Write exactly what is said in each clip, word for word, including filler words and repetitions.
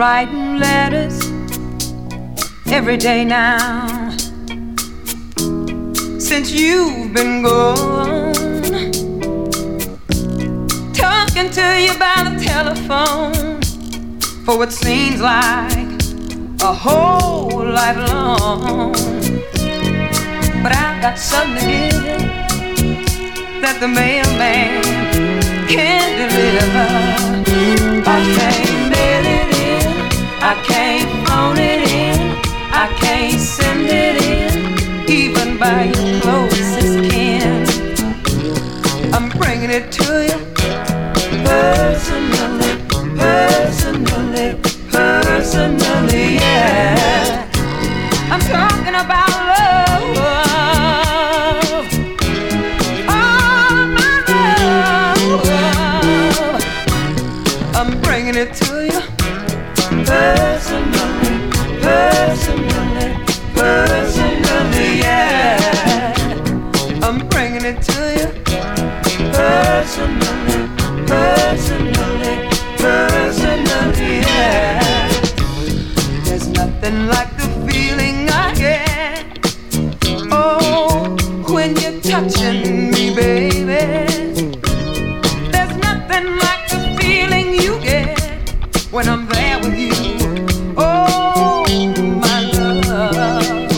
writing letters every day now. Since you've been gone, talking to you by the telephone for what seems like a whole life long. But I've got something to give that the mailman can't deliver. I can't mail it in, I can't phone it in, I can't send it in, even by your closest kin. I'm bringing it to you personally, personally, personally, yeah. I'm talking about love, all of my love. I'm bringing it to you personally, personally, personally, yeah. I'm bringing it to you personally, personally, personally, yeah. There's nothing like the feeling I get, oh, when you're touching me, baby. There's nothing like the feeling you get when I'm there with you, oh, my love.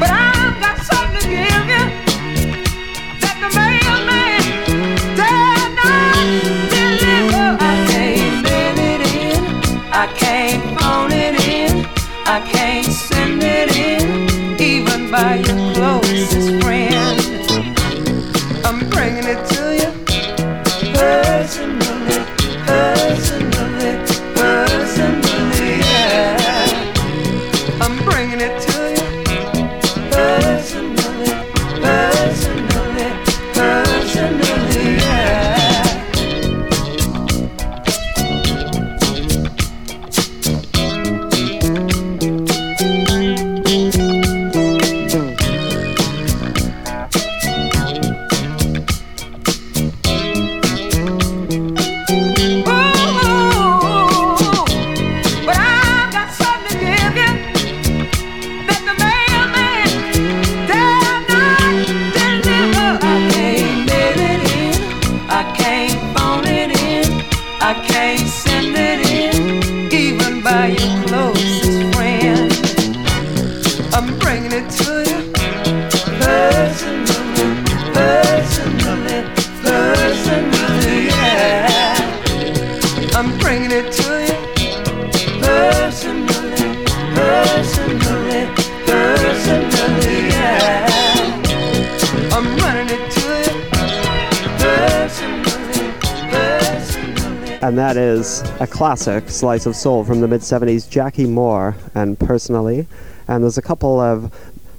But I've got something to give you that the mailman dare not deliver. I can't mail it in, I can't phone it in, I can't send it in, even by your closest friend. I'm bringing it to you personally, personally, personally, yeah. I'm bringing it to you personally, personally, personally, yeah. Ooh, but I've got something to give you that the mailman dare not deliver. I can't mail it in, I can't phone it in, I can't send it in, even by your closest friend. I'm bringing it to you personally, personally, personally, yeah. I'm bringing it to you personally, personally, personally, yeah. I'm running it to you personally, personally. And that is a classic slice of soul from the mid-seventies, Jackie Moore and Personally. And there's a couple of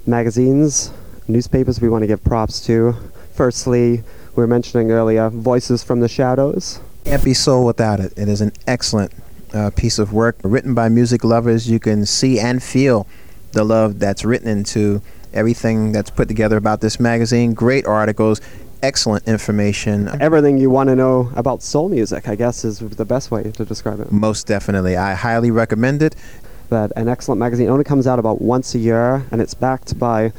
magazines, newspapers we want to give props to. Firstly, we were mentioning earlier, Voices from the Shadows. Can't be soul without it. It is an excellent uh, piece of work written by music lovers. You can see and feel the love that's written into everything that's put together about this magazine. Great articles, excellent information. Everything you want to know about soul music, I guess, is the best way to describe it. Most definitely. I highly recommend it. But an excellent magazine. It only comes out about once a year, and it's backed by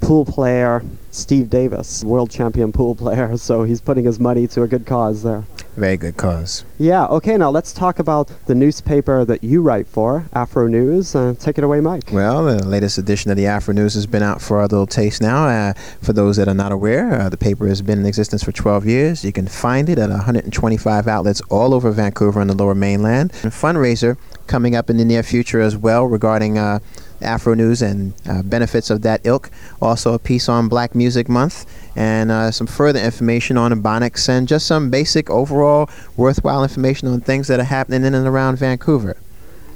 pool player Steve Davis, world champion pool player, so he's putting his money to a good cause there. Very good cause. Yeah, okay, now let's talk about the newspaper that you write for, Afro News. Uh, take it away, Mike. Well, the latest edition of the Afro News has been out for a little taste now. Uh, for those that are not aware, uh, the paper has been in existence for twelve years. You can find it at one hundred twenty-five outlets all over Vancouver and the Lower Mainland. And a fundraiser coming up in the near future as well regarding uh, Afro News and uh, benefits of that ilk. Also a piece on Black Music Month and uh, some further information on Ebonics and just some basic overall worthwhile information on things that are happening in and around Vancouver.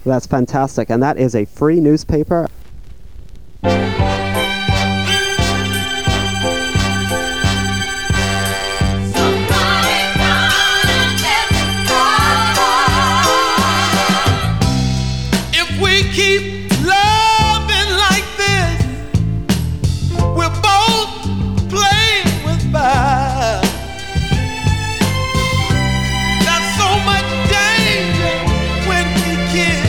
That's fantastic, and that is a free newspaper. If we keep that's so much danger when we kiss.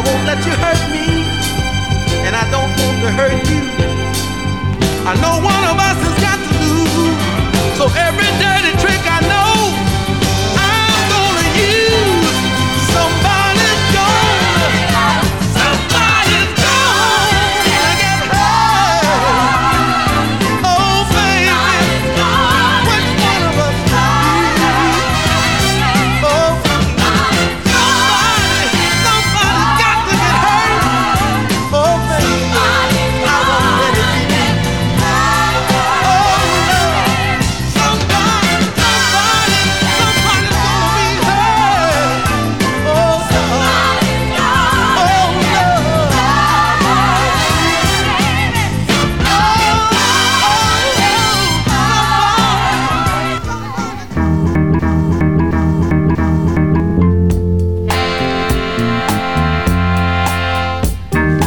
I won't let you hurt me, and I don't want to hurt you. I know one of us has got to lose, so every dirty trick I know, I'm gonna use. Somebody's gonna, somebody's gonna get hurt. Oh baby, which one of us do? Oh, somebody, somebody's got to get hurt. Oh baby, I won't let it be. Oh no, somebody, somebody, somebody's gonna be hurt. Oh no, oh no. All I need is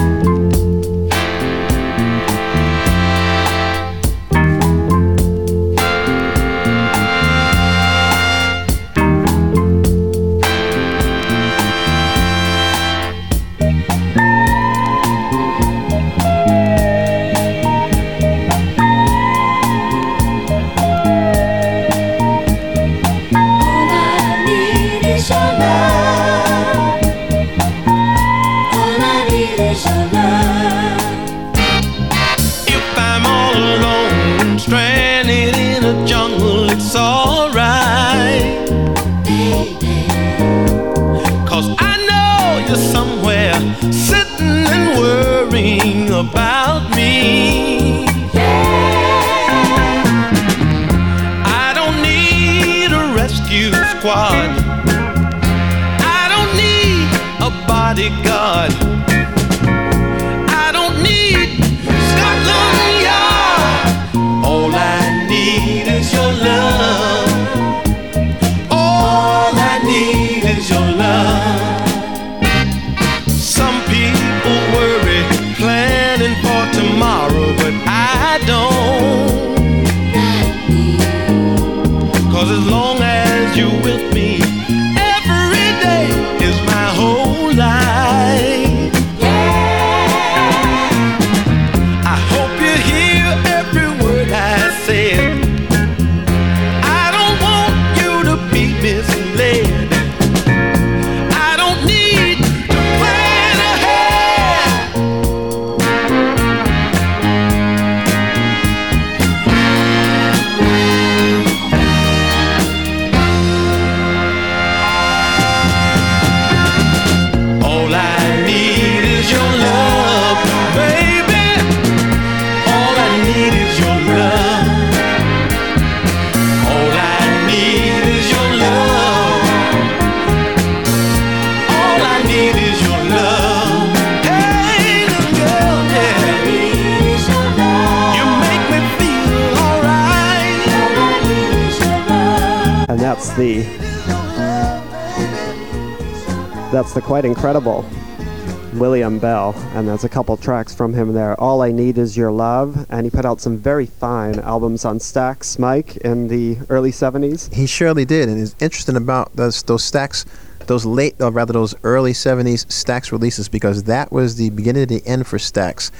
your love. All I need is your love. If I'm all alone, stranded in a jungle, it's alright. Cause I know you're somewhere, sitting and worrying about me. I don't need a rescue squad. I don't need a bodyguard. I don't need Scotland Yard. All I need is your love. All I need is your love. Some people worry, planning for tomorrow, but I don't. Cause as long as you're with me, every day is my whole life. I hope you hear every word I said. I don't want you to be misled. I don't need to plan ahead. All I need is your love, baby. All I need is your love. All I need is your love. All I need is your love. Hey, little girl, yeah. You make me feel alright. And that's the that's the quite incredible William Bell, and there's a couple tracks from him there. All I Need Is Your Love, and he put out some very fine albums on Stax, Mike, in the early seventies. He surely did, and it's interesting about those those Stax, those late, or rather those early seventies Stax releases, because that was the beginning of the end for Stax.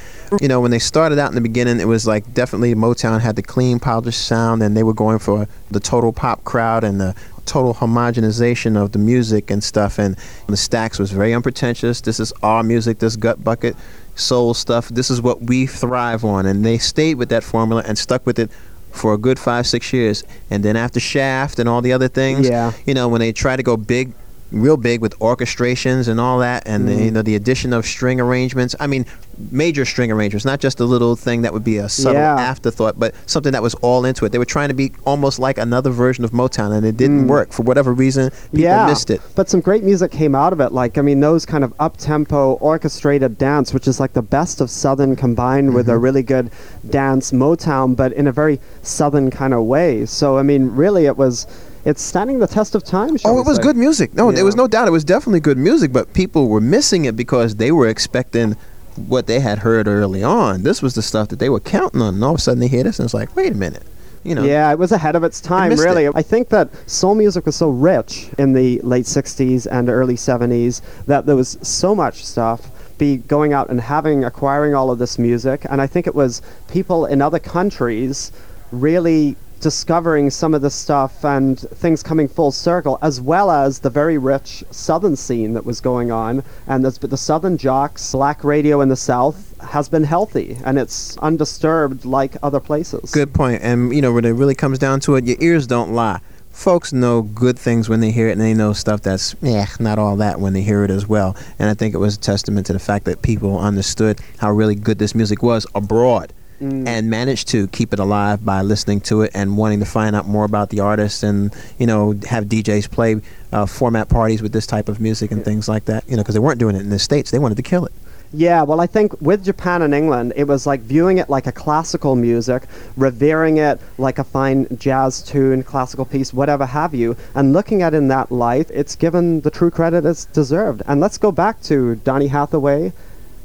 You know, when they started out in the beginning, it was like definitely Motown had the clean, polished sound, and they were going for the total pop crowd and the total homogenization of the music and stuff. And the Stax was very unpretentious. This is our music, this gut bucket soul stuff. This is what we thrive on. And they stayed with that formula and stuck with it for a good five, six years. And then after Shaft and all the other things, yeah. you know, when they try to go big, real big with orchestrations and all that, and mm-hmm. the, you know, the addition of string arrangements. I mean, major string arrangements, not just a little thing that would be a subtle yeah. afterthought, but something that was all into it. They were trying to be almost like another version of Motown, and it didn't mm. work for whatever reason. People yeah. missed it. But some great music came out of it. Like, I mean, those kind of up-tempo orchestrated dance, which is like the best of Southern combined mm-hmm. with a really good dance Motown, but in a very Southern kind of way. So, I mean, really, it was... It's standing the test of time. Oh, it was good music. No, there was no doubt. It was definitely good music, but people were missing it because they were expecting what they had heard early on. This was the stuff that they were counting on, and all of a sudden they hear this, and it's like, wait a minute. you know. Yeah, it was ahead of its time, it really. It. I think that soul music was so rich in the late sixties and early seventies that there was so much stuff. Be going out and having, acquiring all of this music. And I think it was people in other countries really discovering some of this stuff and things coming full circle, as well as the very rich Southern scene that was going on. And there's, the Southern jocks, black radio in the South has been healthy, and it's undisturbed like other places. Good point. And, you know, when it really comes down to it, your ears don't lie. Folks know good things when they hear it, and they know stuff that's eh, not all that when they hear it as well. And I think it was a testament to the fact that people understood how really good this music was abroad mm. and managed to keep it alive by listening to it and wanting to find out more about the artists and, you know, have D Js play uh, format parties with this type of music and yeah. things like that, you know, because they weren't doing it in the States. They wanted to kill it. Yeah, well, I think with Japan and England, it was like viewing it like a classical music, revering it like a fine jazz tune, classical piece, whatever have you, and looking at it in that light, it's given the true credit it's deserved. And let's go back to Donny Hathaway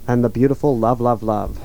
and the beautiful Love, Love, Love.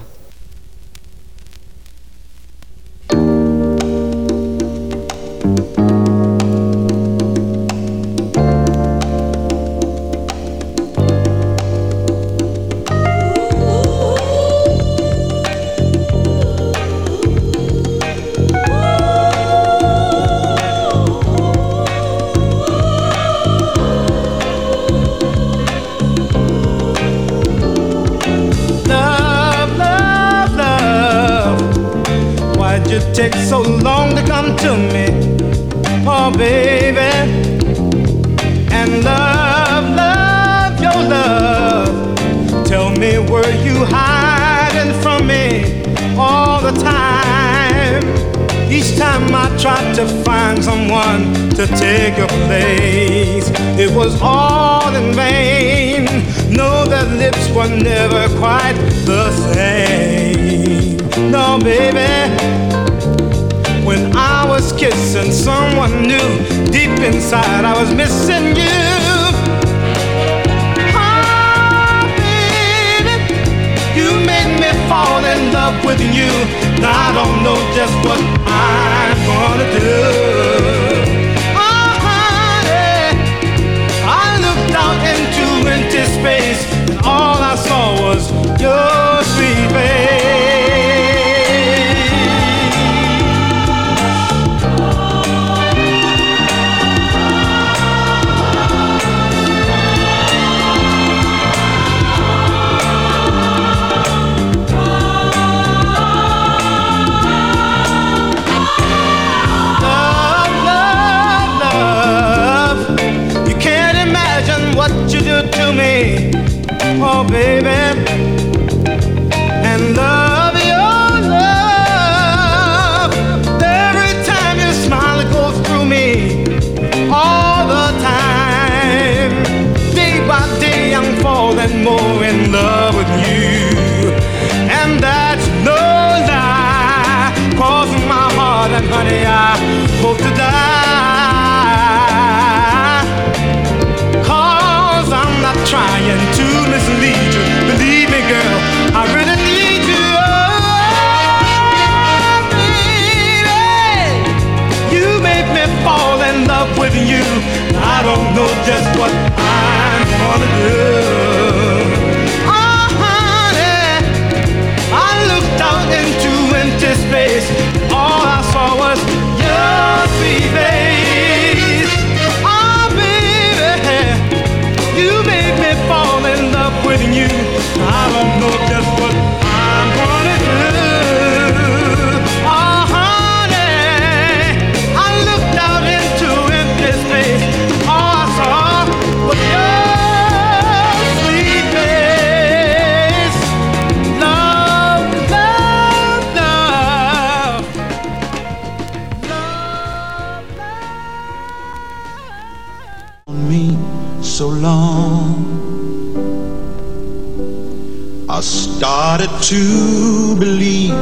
To believe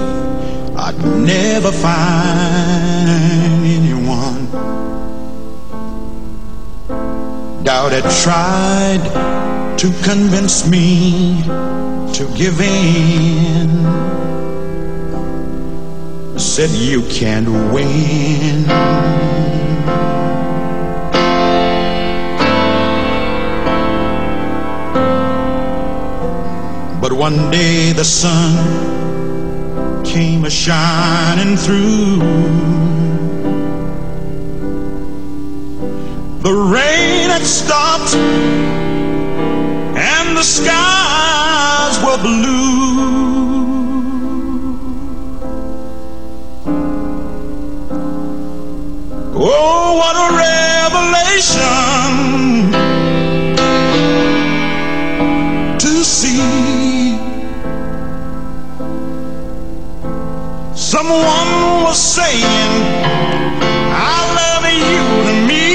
I'd never find anyone. Doubt had tried to convince me to give in. said you can't win. But one day the sun came a-shining through. The rain had stopped and the skies were blue. Oh, what a revelation to see someone was saying I love you to me.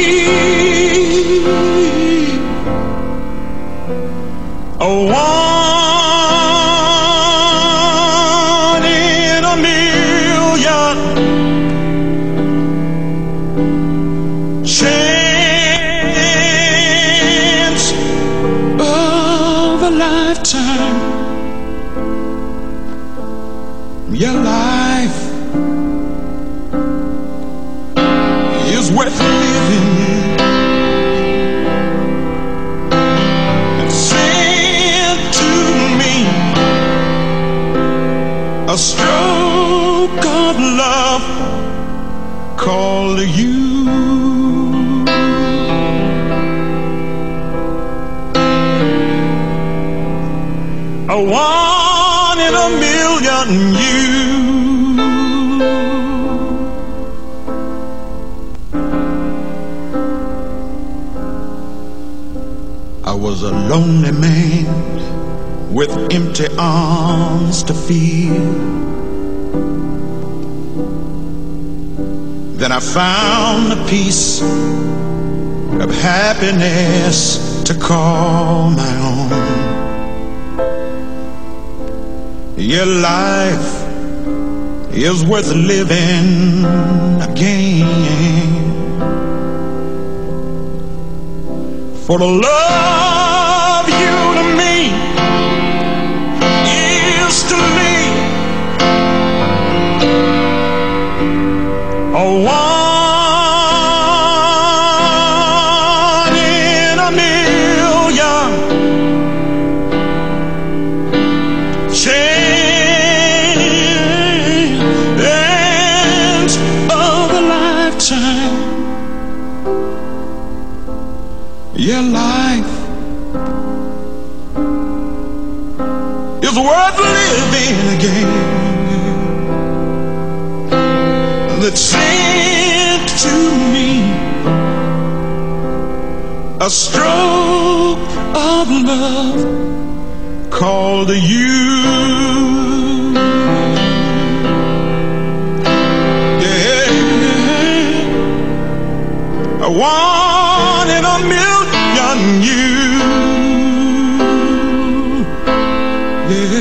A one in a million chance of a lifetime. Your life is worth living and send to me a stroke of love called you. A one in a million you. I was a lonely man with empty arms to fill. Then I found a piece of happiness to call my own. Your life is worth living again. For the love you to me is to me a one. Your life is worth living again. That sent to me a stroke of love called you. Yeah, a one in a million. You, yeah,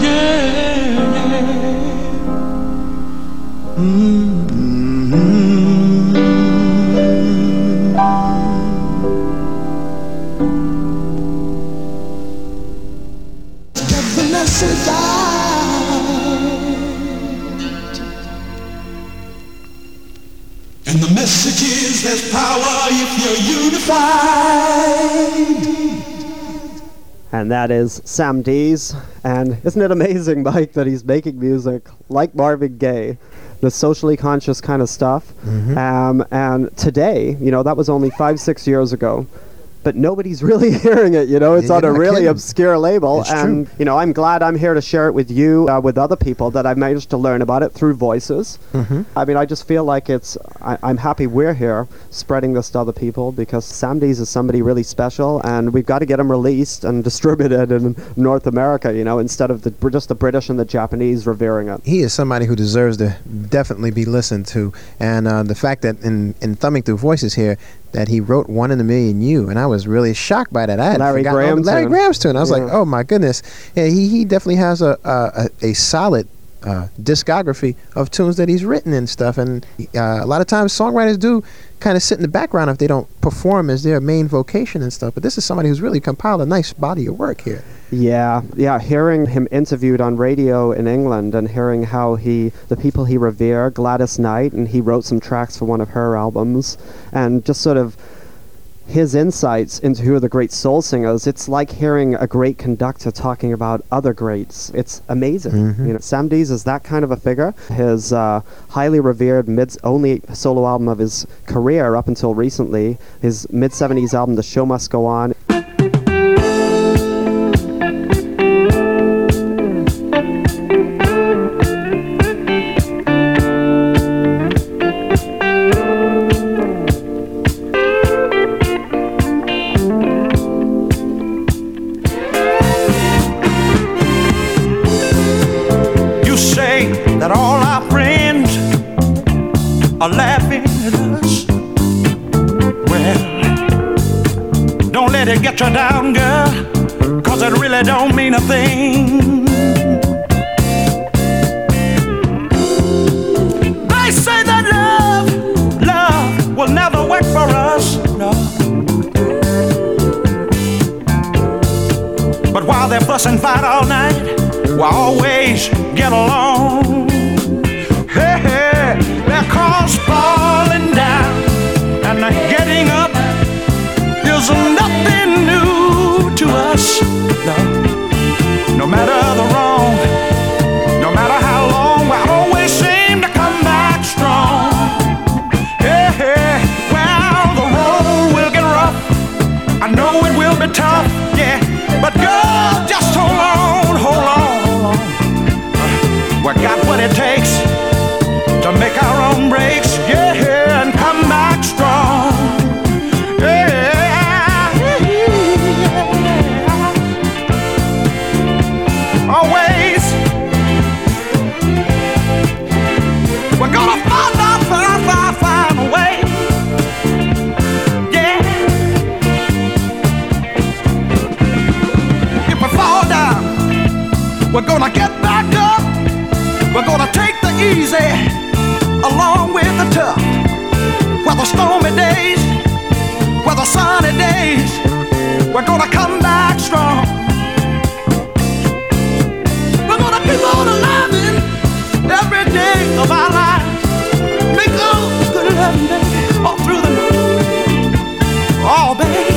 yeah. Mm-hmm. The blessed light, and the message is there's power if you're unified. And that is Sam Dees. And isn't it amazing, Mike, that he's making music like Marvin Gaye, the socially conscious kind of stuff. Mm-hmm. Um, and today, you know, that was only five, six years ago. But nobody's really hearing it, you know. It's yeah, on a really obscure label. It's and, true. You know, I'm glad I'm here to share it with you, uh, with other people that I've managed to learn about it through Voices. Mm-hmm. I mean, I just feel like it's, I, I'm happy we're here spreading this to other people because Sam Dees is somebody really special and we've got to get him released and distributed in North America, you know, instead of the, just the British and the Japanese revering it. He is somebody who deserves to definitely be listened to. And uh, the fact that in, in thumbing through Voices here, that he wrote One in a Million You, and I was really shocked by that. I had Larry Graham's Larry Graham's tune. I was yeah. like, oh my goodness. Yeah, he, he definitely has a a, a solid uh, discography of tunes that he's written and stuff. And uh, a lot of times songwriters do kind of sit in the background if they don't perform as their main vocation and stuff. But this is somebody who's really compiled a nice body of work here. Yeah, yeah. Hearing him interviewed on radio in England and hearing how he, the people he revered, Gladys Knight, and he wrote some tracks for one of her albums, and just sort of his insights into who are the great soul singers, it's like hearing a great conductor talking about other greats. It's amazing. Mm-hmm. You know, Sam Dees is that kind of a figure. His uh, highly revered mid only solo album of his career up until recently, his mid-seventies album, The Show Must Go On. Down, girl, 'cause it really don't mean a thing. They say that love, love will never work for us, no. But while they fuss and fight all night, we'll always get along. Hey, hey, their cars falling down and they're getting up is nothing new to us, no. No matter the wrong, no matter how long, we always seem to come back strong. Hey, hey, well, the road will get rough, I know it will be tough, yeah, but girl, just hold on, hold on, hold on. We got what it takes to make our own breaks, yeah, yeah, and come back strong. We're gonna get back up. We're gonna take the easy along with the tough. Whether stormy days, whether sunny days, we're gonna come back strong. We're gonna keep on loving every day of our lives. Make those good loving days all through the night. Oh, baby.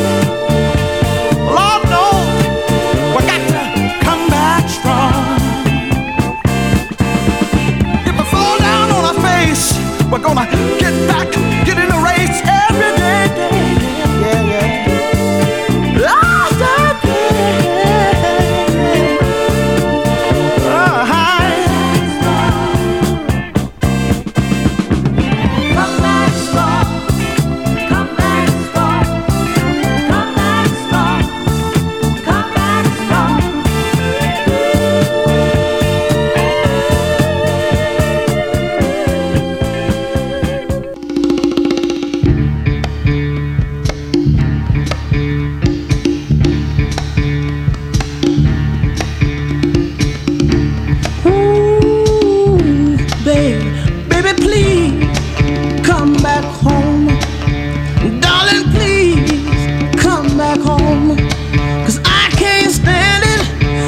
We're gonna get back, get in the race every day, yeah, yeah. Last day. Uh-huh. Come back strong, come back strong, come back strong, come back strong.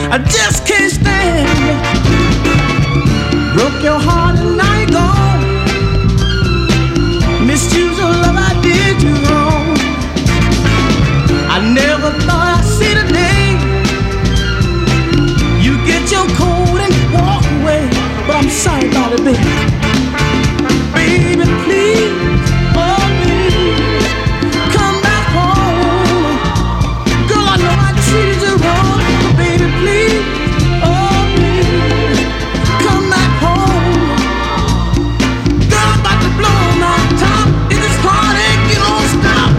I just can't stand it. Broke your heart and now you're gone. Misused your love, I did you wrong. I never thought I'd see the day you get your coat and walk away. But I'm sorry about it, baby. Baby, please, for me, come back home. Girl, I know I treated you wrong. Baby, please, oh baby, come back home. Girl, I'm about to blow my top. If it's heartache, you don't stop.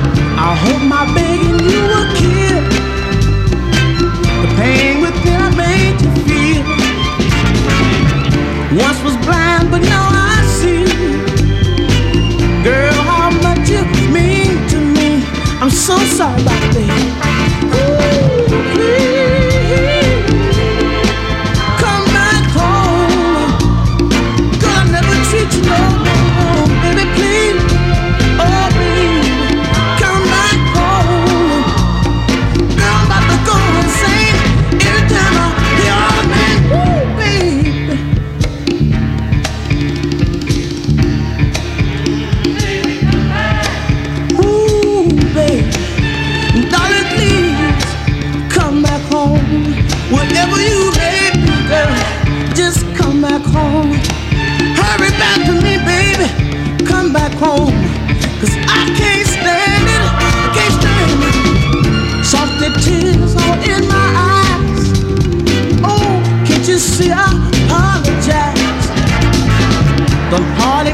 I hope my begging you will kill the pain within I made you feel. Once was blind, but now I see. Girl, how much you mean to me. I'm so sorry about that. Ooh, please. Come back home. Girl, I'm about to go insane.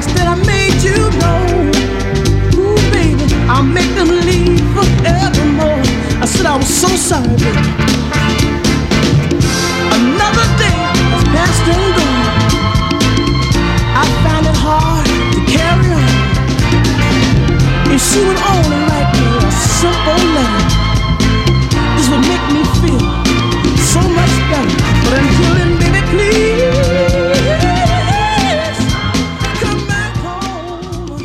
mistakes that I made, you know. Ooh, baby, I'll make them leave forevermore. I said I was so sorry, baby. Another day has passed and gone. I found it hard to carry on. If she would only write me a simple letter, this would make me feel so much better. But until then, baby, please come back home.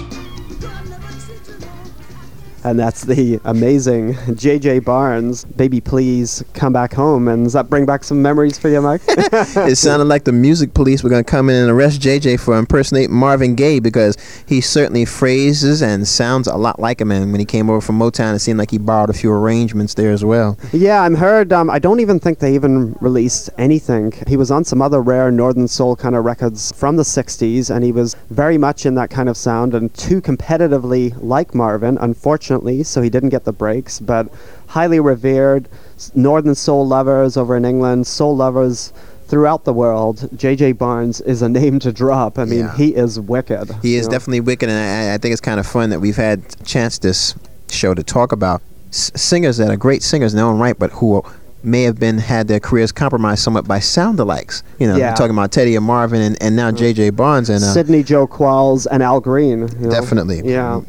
And that's the amazing J J. Barnes, Baby Please Come Back Home. And does that bring back some memories for you, Mike? It sounded like the music police were going to come in and arrest J J for impersonating Marvin Gaye, because he certainly phrases and sounds a lot like him. And when he came over from Motown, it seemed like he borrowed a few arrangements there as well. Yeah, I'm heard. Um, I don't even think they even released anything. He was on some other rare Northern Soul kind of records from the sixties, and he was very much in that kind of sound and too competitively like Marvin, unfortunately. So he didn't get the breaks, but highly revered Northern Soul lovers over in England, soul lovers throughout the world. J J. Barnes is a name to drop. I mean, yeah. He is wicked. He is know? definitely wicked, and I, I think it's kind of fun that we've had a chance this show to talk about s- singers that are great singers in their own right, but who are may have been had their careers compromised somewhat by sound-alikes. You know, yeah. We're talking about Teddy and Marvin, and, and now J J. Barnes and uh, Sydney Joe Qualls and Al Green. You know? Definitely. Yeah.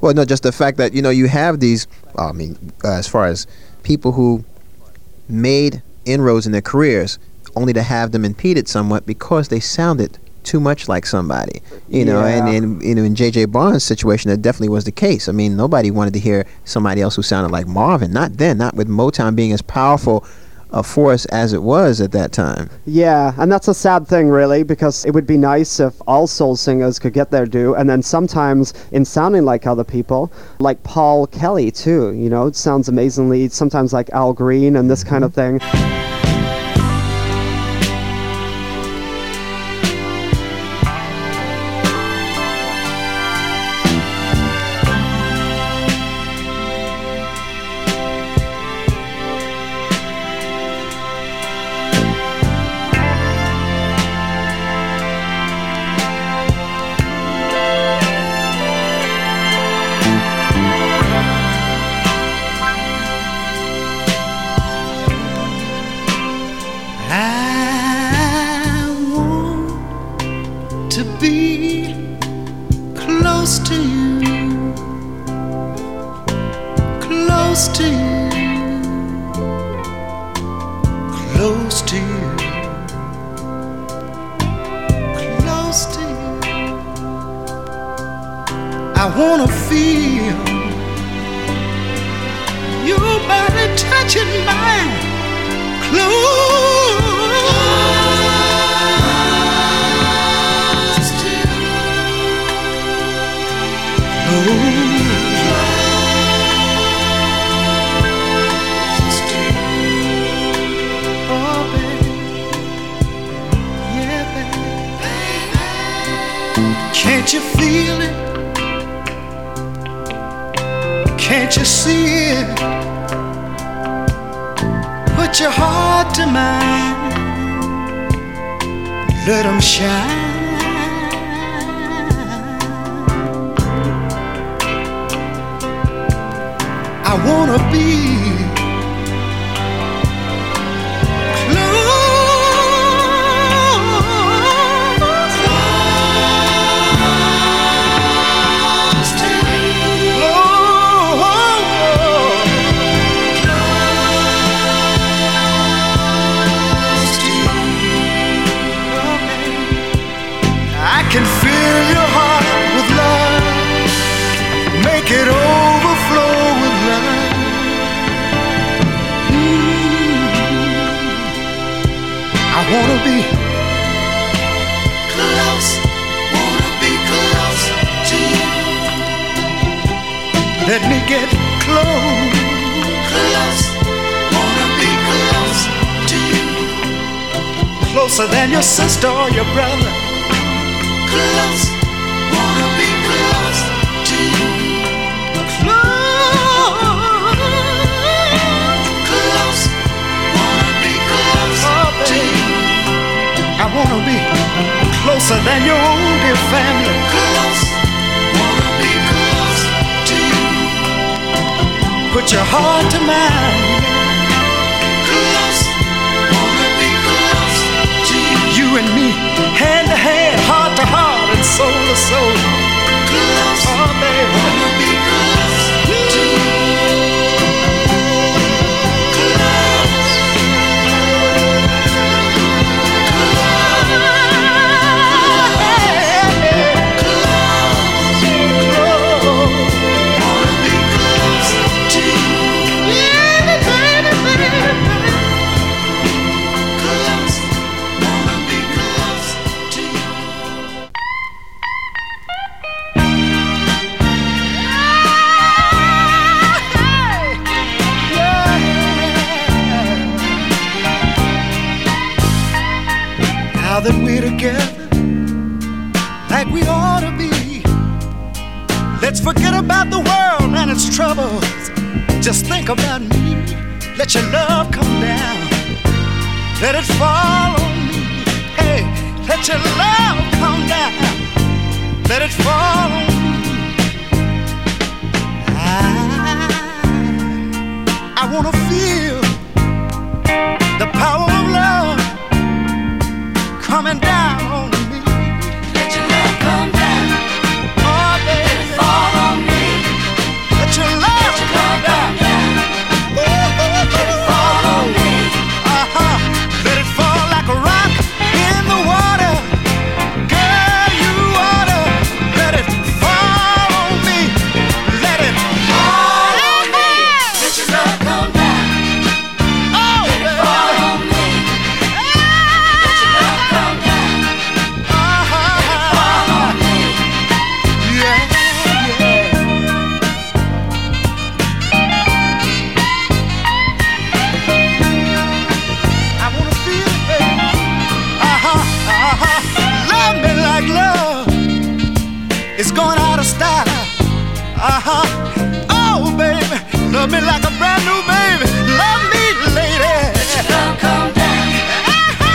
Well, no, just the fact that, you know, you have these, I mean, uh, as far as people who made inroads in their careers, only to have them impeded somewhat because they sounded too much like somebody, you yeah. know, and, and, you know, in J J. Barnes' situation, that definitely was the case. I mean, nobody wanted to hear somebody else who sounded like Marvin, not then, not with Motown being as powerful a force as it was at that time. Yeah, and that's a sad thing, really, because it would be nice if all soul singers could get their due, and then sometimes in sounding like other people, like Paul Kelly, too, you know, it sounds amazingly, sometimes like Al Green and this kind of thing. I wanna be closer than your own dear family. Close, wanna be close to you. Put your heart to mine. Close, wanna be close to you. You and me, hand to hand, heart to heart, and soul to soul. Close, oh, baby, wanna be close to you. That we're together like we ought to be. Let's forget about the world and its troubles. Just think about me. Let your love come down. Let it fall on me. Hey, let your love come down. Let it fall on me. I, I want to feel the power of love coming down on me. Let your love come down. Oh, baby. Let it fall on me. Let your love, let your love come down. Oh, oh, oh. Let it fall on me. Uh-huh. Let it fall like a rock in the water. Girl, you ought to let it fall on me. Let it fall on me. Let your love come down. Oh, let it fall on me. It's going out of style. Uh-huh. Oh, baby, love me like a brand new baby. Love me, lady. Let your love come down. Uh-huh.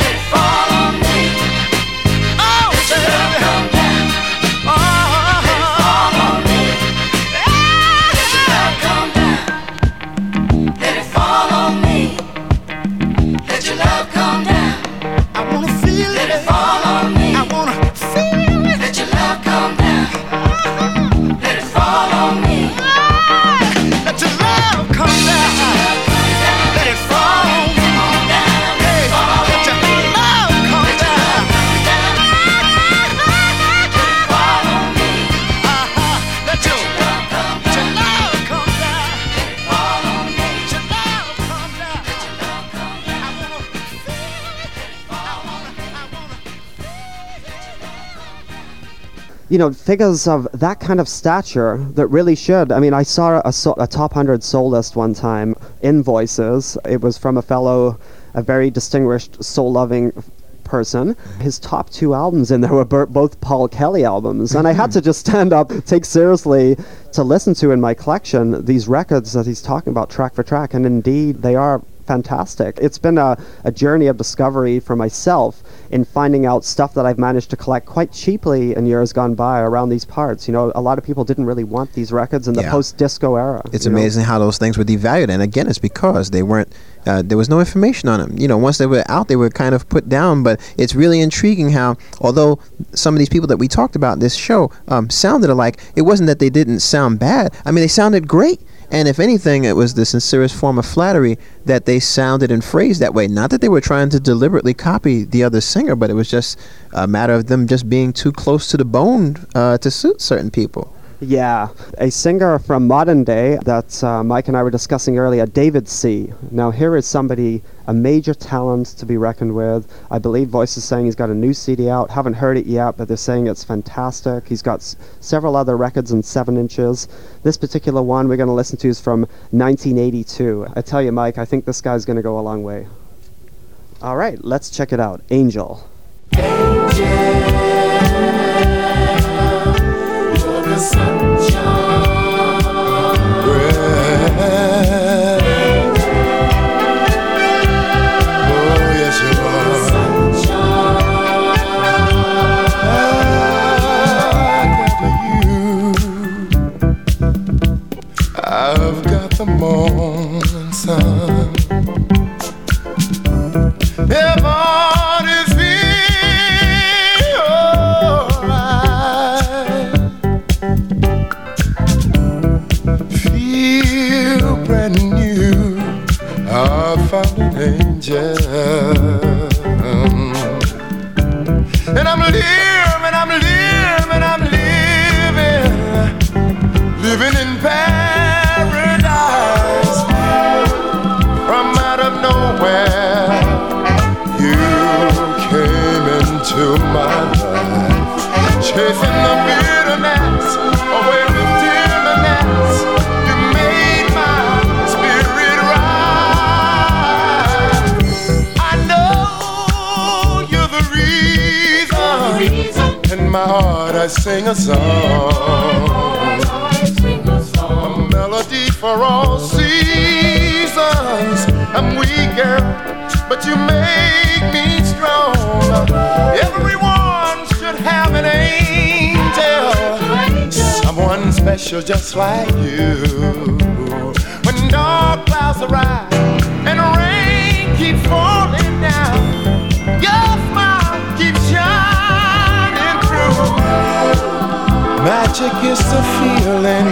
Let it fall on me. Oh, let your baby. Love come down. Uh-huh. Let it fall on me. Uh-huh. Let your love come down. Let it fall on me. Let your love come down. I want to feel let it. Let it fall on me. I want to feel it. Let your love come down. Let it fall on me. Let your love come down. Let it fall on me. Hey, let your love come down. Fall on me. Uh-huh. Let your love come down. Let your love come down. Fall on me. Let your love come down. Let your love come down. I wanna feel it. I wanna, I wanna feel it. You know, figures of that kind of stature that really should. I mean, I saw a, so- a top one hundred soul list one time in Voices. It was from a fellow, a very distinguished soul-loving f- person. His top two albums in there were b- both Paul Kelly albums. And I had to just stand up, take seriously, to listen to in my collection these records that he's talking about track for track. And indeed, they are fantastic. It's been a, a journey of discovery for myself in finding out stuff that I've managed to collect quite cheaply in years gone by around these parts. You know, a lot of people didn't really want these records in the Yeah. post-disco era. It's you know? amazing how those things were devalued. And again, it's because they weren't, uh, there was no information on them. You know, once they were out, they were kind of put down. But it's really intriguing how, although some of these people that we talked about in this show um, sounded alike, it wasn't that they didn't sound bad. I mean, they sounded great. And if anything, it was the sincerest form of flattery that they sounded and phrased that way. Not that they were trying to deliberately copy the other singer, but it was just a matter of them just being too close to the bone uh, to suit certain people. Yeah. A singer from modern day that uh, Mike and I were discussing earlier, David C. Now here is somebody, a major talent to be reckoned with. I believe Voice is saying he's got a new C D out. Haven't heard it yet, but they're saying it's fantastic. He's got s- several other records in seven inches. This particular one we're going to listen to is from nineteen eighty-two. I tell you, Mike, I think this guy's going to go a long way. All right, let's check it out. Angel. Angel. Sunshine, breath. Oh yes you are. Sunshine, And I'm living, I'm living, I'm living, living in paradise. From out of nowhere, you came into my life, chasing the bitterness away with tenderness. You made my spirit rise. I know you're the reason. In my heart I sing a song, a melody for all seasons. I'm weaker, but you make me strong. Everyone should have an angel, someone special just like you. When dark clouds arise and rain keeps falling down, your smile keeps shining through. Magic is the feeling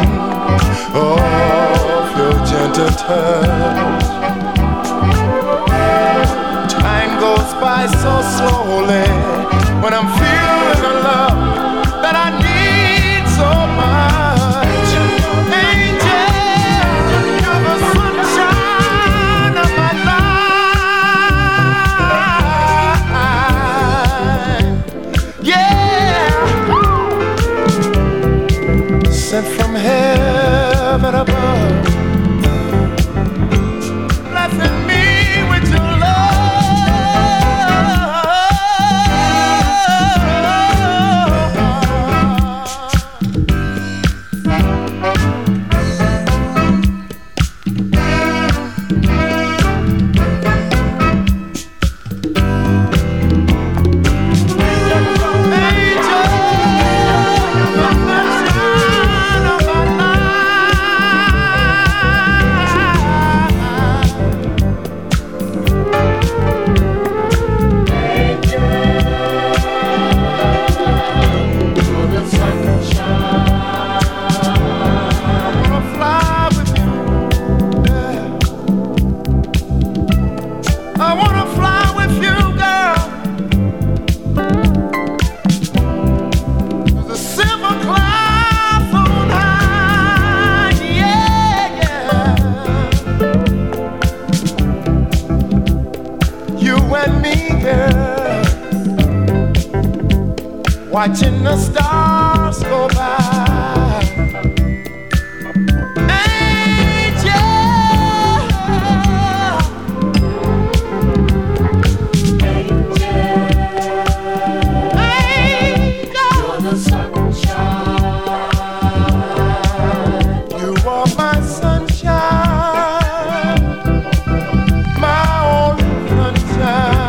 of your gentle touch. Time goes by so slowly when I'm feeling the love that I need so much. Angel, you're the sunshine of my life. Yeah, sent from heaven above. Watching the stars go by. Angel, angel, angel, you're the sunshine. You are my sunshine, my only sunshine.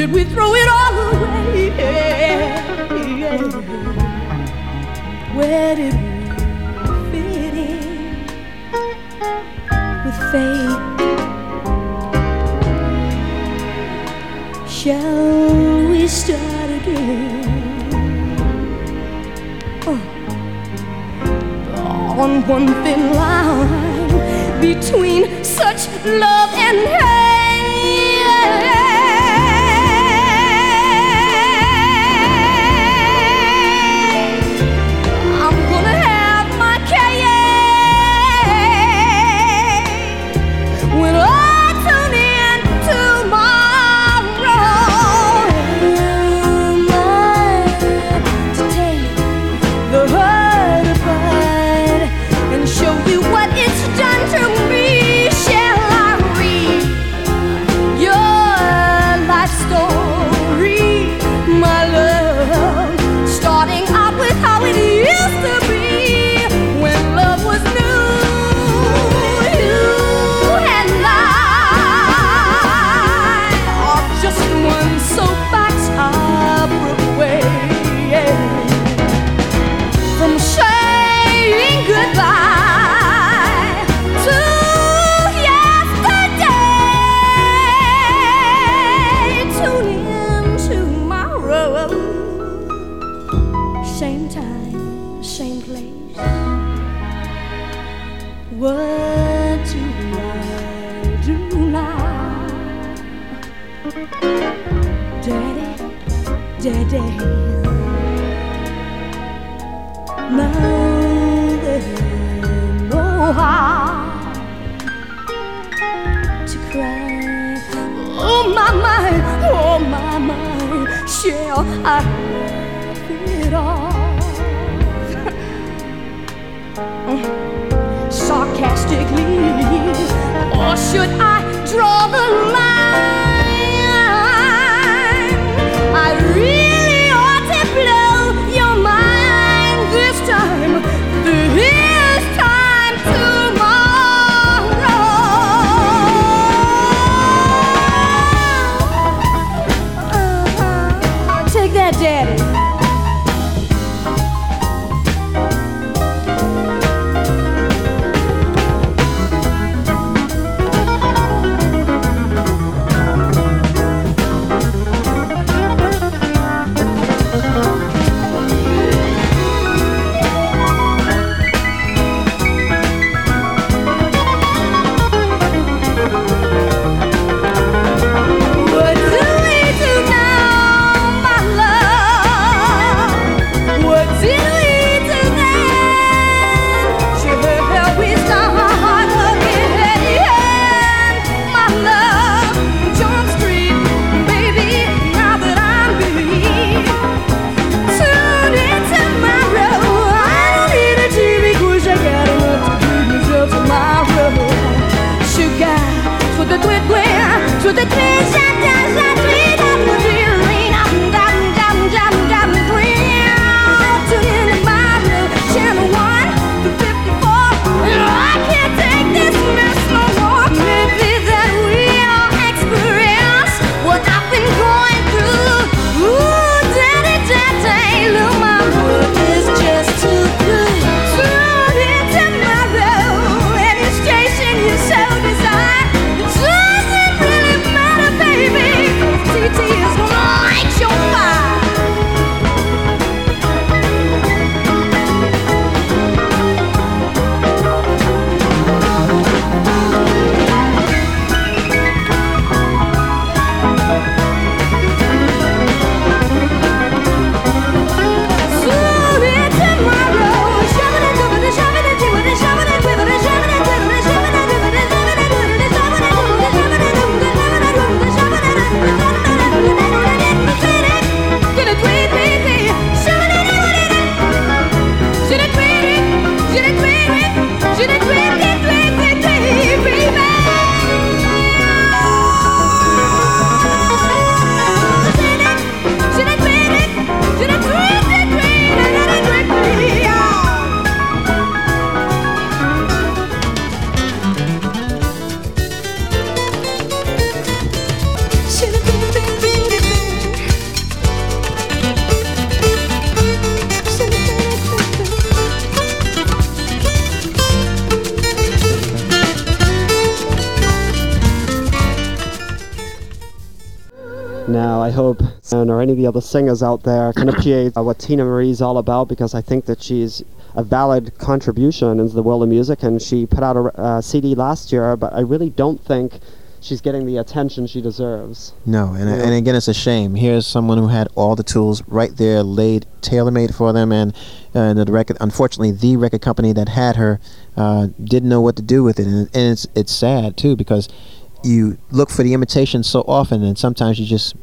Did we throw it all away? Yeah, yeah. Where did we fit in with fate? Shall we start again? Oh. On one thin line between such love and hate. I laugh it off sarcastically, or should I draw the line? know, I hope Sam or any of the other singers out there can appreciate uh, what Tina Marie is all about, because I think that she's a valid contribution into the world of music, and she put out a uh, C D last year, but I really don't think she's getting the attention she deserves. No, and, yeah. and again, it's a shame. Here's someone who had all the tools right there, laid, tailor-made for them, and uh, the record, unfortunately, the record company that had her uh, didn't know what to do with it, and, and it's it's sad too, because you look for the imitation so often, and sometimes you just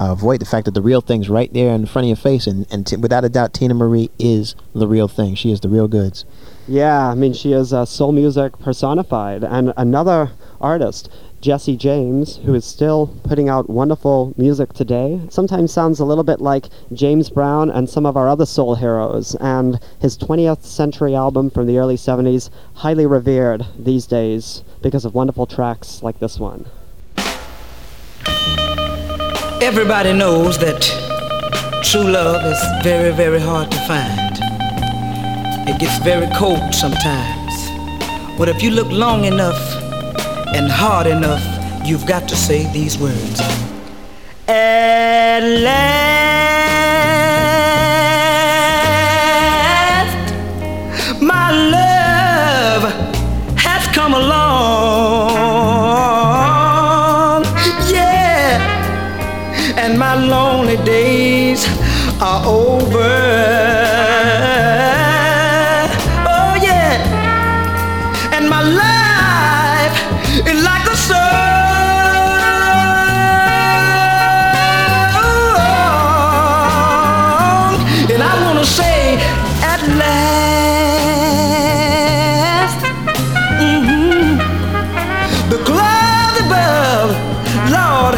uh, avoid the fact that the real thing's right there in front of your face, and, and t- without a doubt, Tina Marie is the real thing. She is the real goods. Yeah, I mean, she is uh, soul music personified, and another artist, Jesse James, who is still putting out wonderful music today, sometimes sounds a little bit like James Brown and some of our other soul heroes, and his twentieth century album from the early seventies, highly revered these days because of wonderful tracks like this one. Everybody knows that true love is very, very hard to find. It gets very cold sometimes, but if you look long enough and hard enough, you've got to say these words. At last, my love has come along, yeah, and my lonely days are over, oh yeah, and my love, it's like a song, and I wanna say at last, mm-hmm, the clouds above, Lord,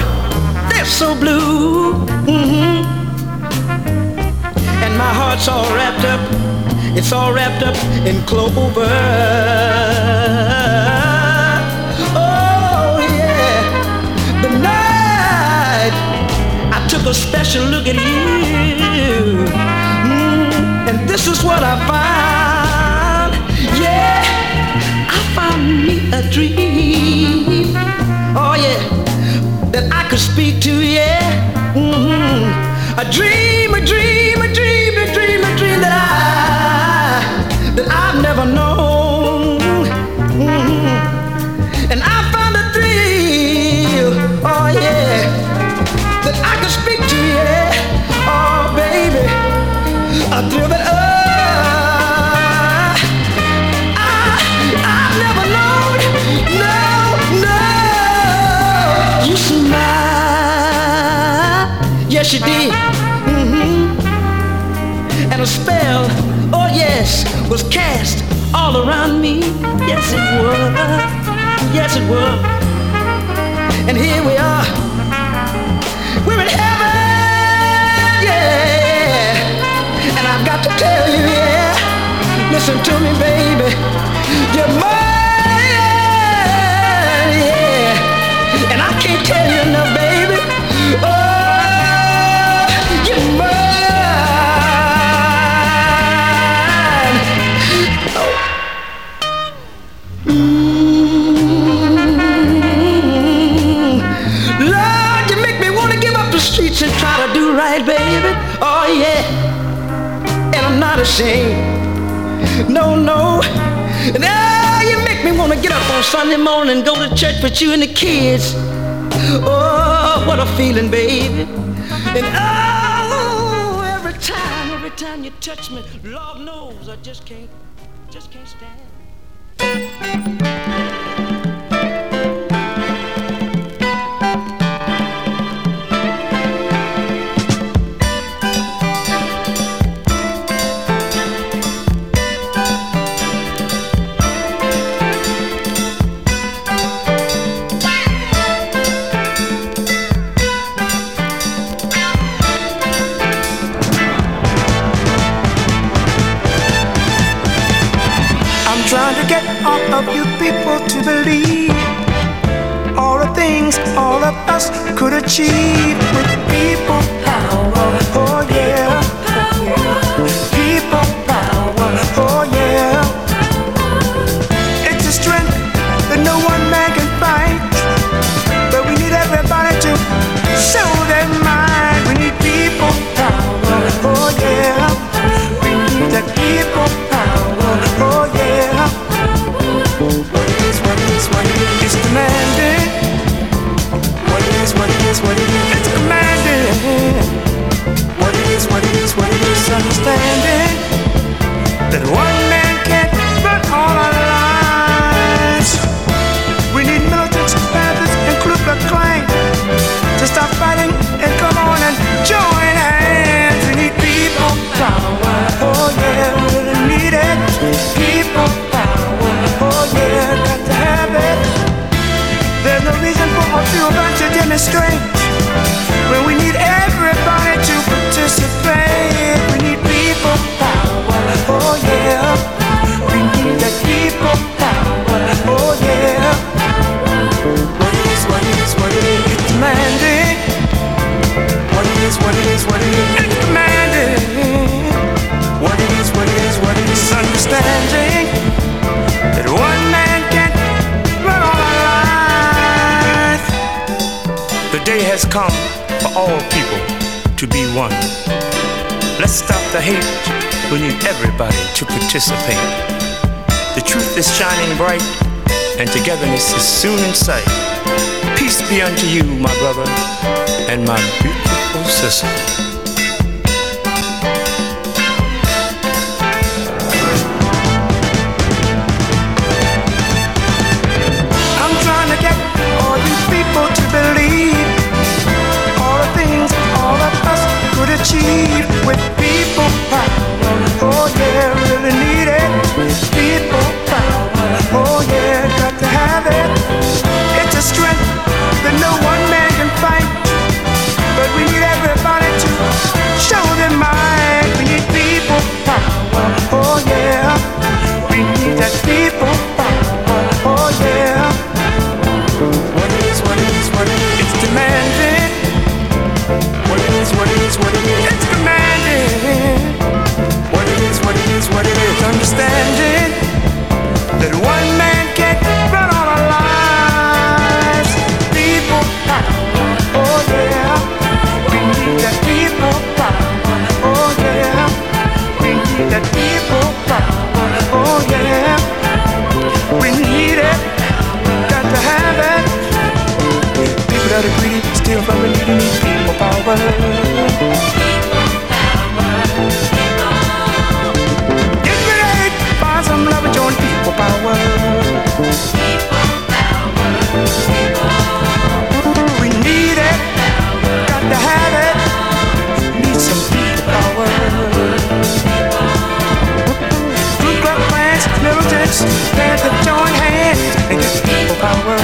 they're so blue, mm-hmm, and my heart's all wrapped up, it's all wrapped up in clover. A special look at you, mm, and this is what I found. Yeah, I found me a dream, oh yeah, that I could speak to, yeah, mm-hmm. A dream, a dream, a dream, a dream, a dream that I, that I've never known, mm-hmm. And I found a thrill, oh yeah, that I could speak to you, yeah. Oh baby, a thrill that uh, I, I've never known, no, no. You smiled, yes you did, mm-hmm. And a spell, oh yes, was cast all around me, yes it was, yes it was. And here we are, we're in heaven, yeah, and I've got to tell you, yeah, listen to me, baby, you're mine, yeah, and I can't tell you enough, baby, oh, you're mine, oh, mm-hmm. Love, streets and try to do right, baby, oh yeah, and I'm not ashamed, no, no, now you make me want to get up on Sunday morning, go to church with you and the kids, oh, what a feeling, baby, and oh, every time, every time you touch me, Lord knows I just can't, just can't stand. Of you people to believe all the things all of us could achieve with people power, oh yeah, people power, oh yeah, it's a strength that no one man can fight, but we need everybody to show them misunderstanding that one man can't run all our lives. We need militants, Panthers, and Ku Klux Klan to stop fighting and come on and join hands. We need people power, oh yeah, we really need it. People power, oh yeah, got to have it. There's no reason for a few of us to demonstrate when we need everybody to participate. We need people power, oh yeah. We need that people power, oh yeah. What it is, what it is, what it is, it's demanded. What it is, what it is, what it is, it's demanded. What it is, what it is, what it is, understanding that one man can't run all our life. The day has come for all people to be one. Let's stop the hate. We need everybody to participate. The truth is shining bright, and togetherness is soon in sight. Peace be unto you, my brother, and my beautiful sister. I'm trying to get all you people to believe all the things all of us could achieve with people power. Oh yeah, really need it. People power. Oh yeah, got to have it. It's a strength that no one man can fight, but we need everybody to show them might. We need people power. Oh yeah, we need that people power. Oh yeah. What it is, what it is, what it is, it's demanding. What it is, what it is, it's demanding. What it is, what it is, what it is, understanding that one man can't run all our lives. People power, oh yeah. We need that people power, oh yeah. We need that people power, oh yeah. We need it, got to have it. People that are greedy still from the needy. People power, people power. Get ready, find some love and join people power. People power, people. We need it, got to have it. Need some people power. Blue club plans, militants, stand to join hands and get people power.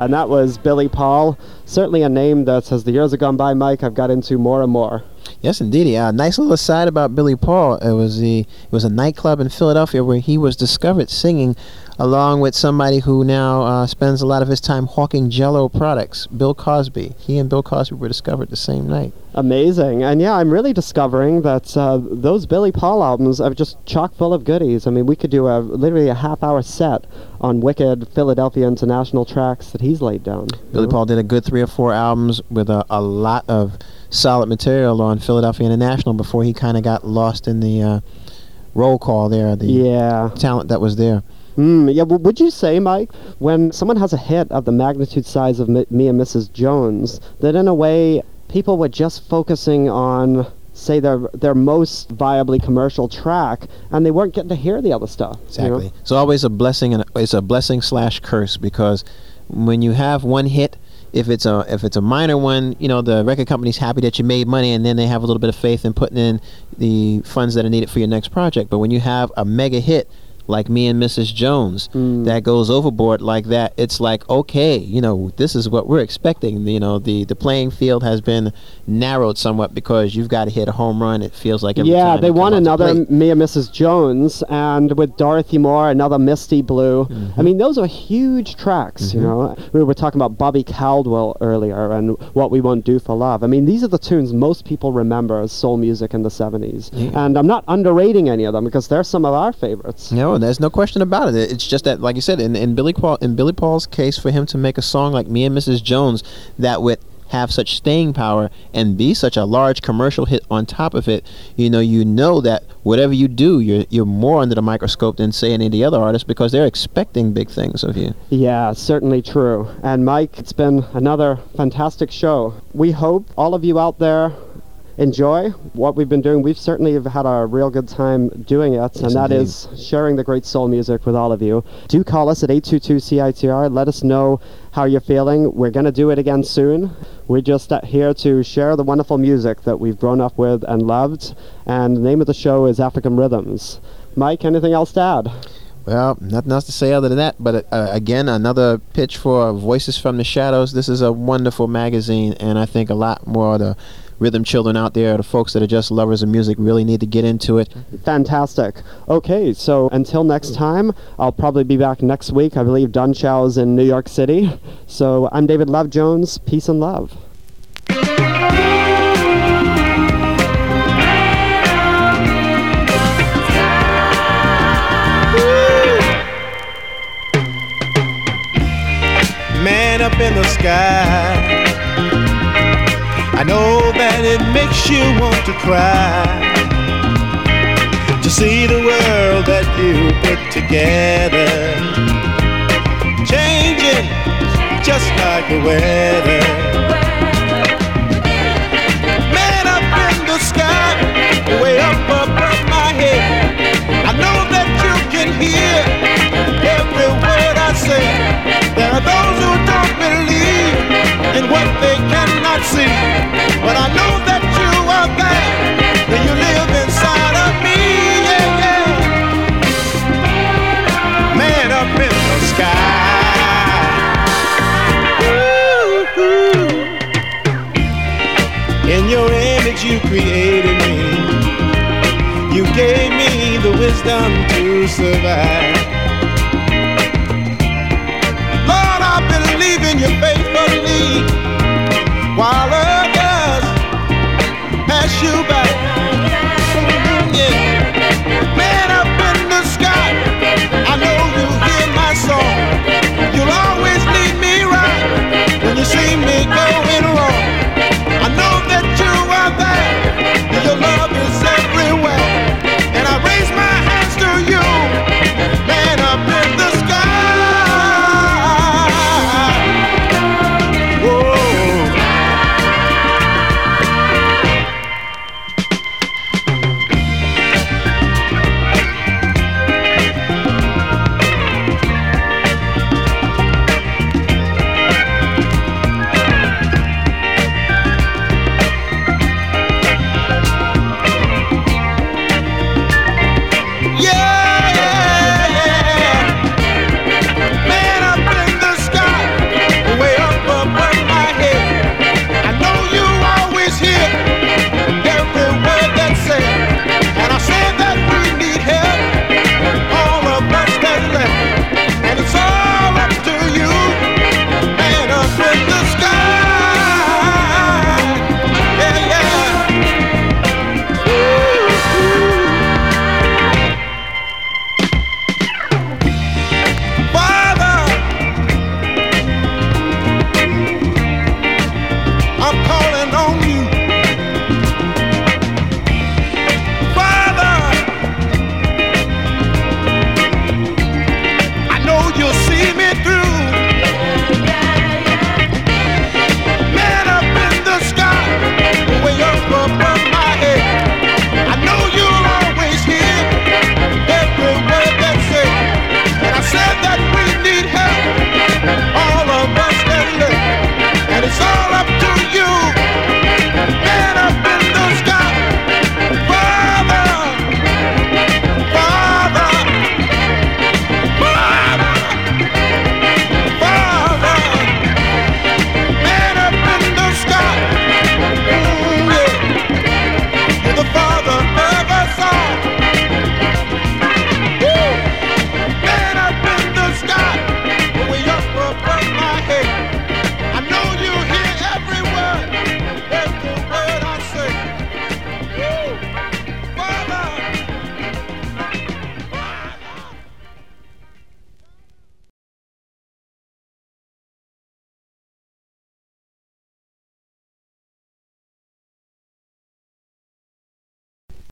And that was Billy Paul, certainly a name that, as the years have gone by, Mike, I've got into more and more. Yes, indeed. Uh, nice little aside about Billy Paul. It was the it was a nightclub in Philadelphia where he was discovered singing along with somebody who now uh, spends a lot of his time hawking Jell-O products, Bill Cosby. He and Bill Cosby were discovered the same night. Amazing. And yeah, I'm really discovering that uh, those Billy Paul albums are just chock full of goodies. I mean, we could do a literally a half-hour set on wicked Philadelphia International tracks that he's laid down. Billy know? Paul did a good three or four albums with a, a lot of solid material on Philadelphia International before he kind of got lost in the uh, roll call there, the yeah. talent that was there. Mm, yeah, well, would you say, Mike, when someone has a hit of the magnitude size of M- Me and Missus Jones, that in a way people were just focusing on, say, their their most viably commercial track, and they weren't getting to hear the other stuff? Exactly. You know? It's always a blessing, and it's a blessing slash curse, because when you have one hit, if it's a if it's a minor one, you know, the record company's happy that you made money, and then they have a little bit of faith in putting in the funds that are needed for your next project. But when you have a mega hit like Me and Missus Jones, mm. that goes overboard like that, it's like, okay, you know, this is what we're expecting. You know, the, the playing field has been narrowed somewhat because you've got to hit a home run. It feels like every yeah, time they want another the Me and Missus Jones, and with Dorothy Moore, another Misty Blue. Mm-hmm. I mean, those are huge tracks. Mm-hmm. You know, we were talking about Bobby Caldwell earlier and What We Won't Do for Love. I mean, these are the tunes most people remember as soul music in the seventies, mm-hmm. and I'm not underrating any of them because they're some of our favorites. No. Oh, there's no question about it. It's just that, like you said, in, in Billy Paul, in Billy Paul's case, for him to make a song like Me and Missus Jones that would have such staying power and be such a large commercial hit on top of it, you know, you know that whatever you do, you're you're more under the microscope than, say, any of the other artists, because they're expecting big things of you. Yeah, certainly true. And Mike, it's been another fantastic show. We hope all of you out there enjoy what we've been doing. We've certainly have had a real good time doing it, yes, and that indeed. Is sharing the great soul music with all of you. Do call us at eight two two C I T R. Let us know how you're feeling. We're going to do it again soon. We're just here to share the wonderful music that we've grown up with and loved, and the name of the show is African Rhythms. Mike, anything else to add? Well, nothing else to say other than that, but uh, again, another pitch for Voices from the Shadows. This is a wonderful magazine, and I think a lot more of the rhythm children out there, the folks that are just lovers of music, really need to get into it. Fantastic. Okay, so until next time, I'll probably be back next week. I believe Don Chow's in New York City. So I'm David Love-Jones. Peace and love. Man up in the sky, I know that it makes you want to cry to see the world that you put together changing just like the weather. Man up in the sky, way up above my head, I know that you can hear every word I say. There are those who don't believe in what they cannot see, but I know that you are there, that you live inside of me, yeah, yeah. Man up in the sky, ooh, in your image you created me, you gave me the wisdom to survive. Lord, I believe in your faith.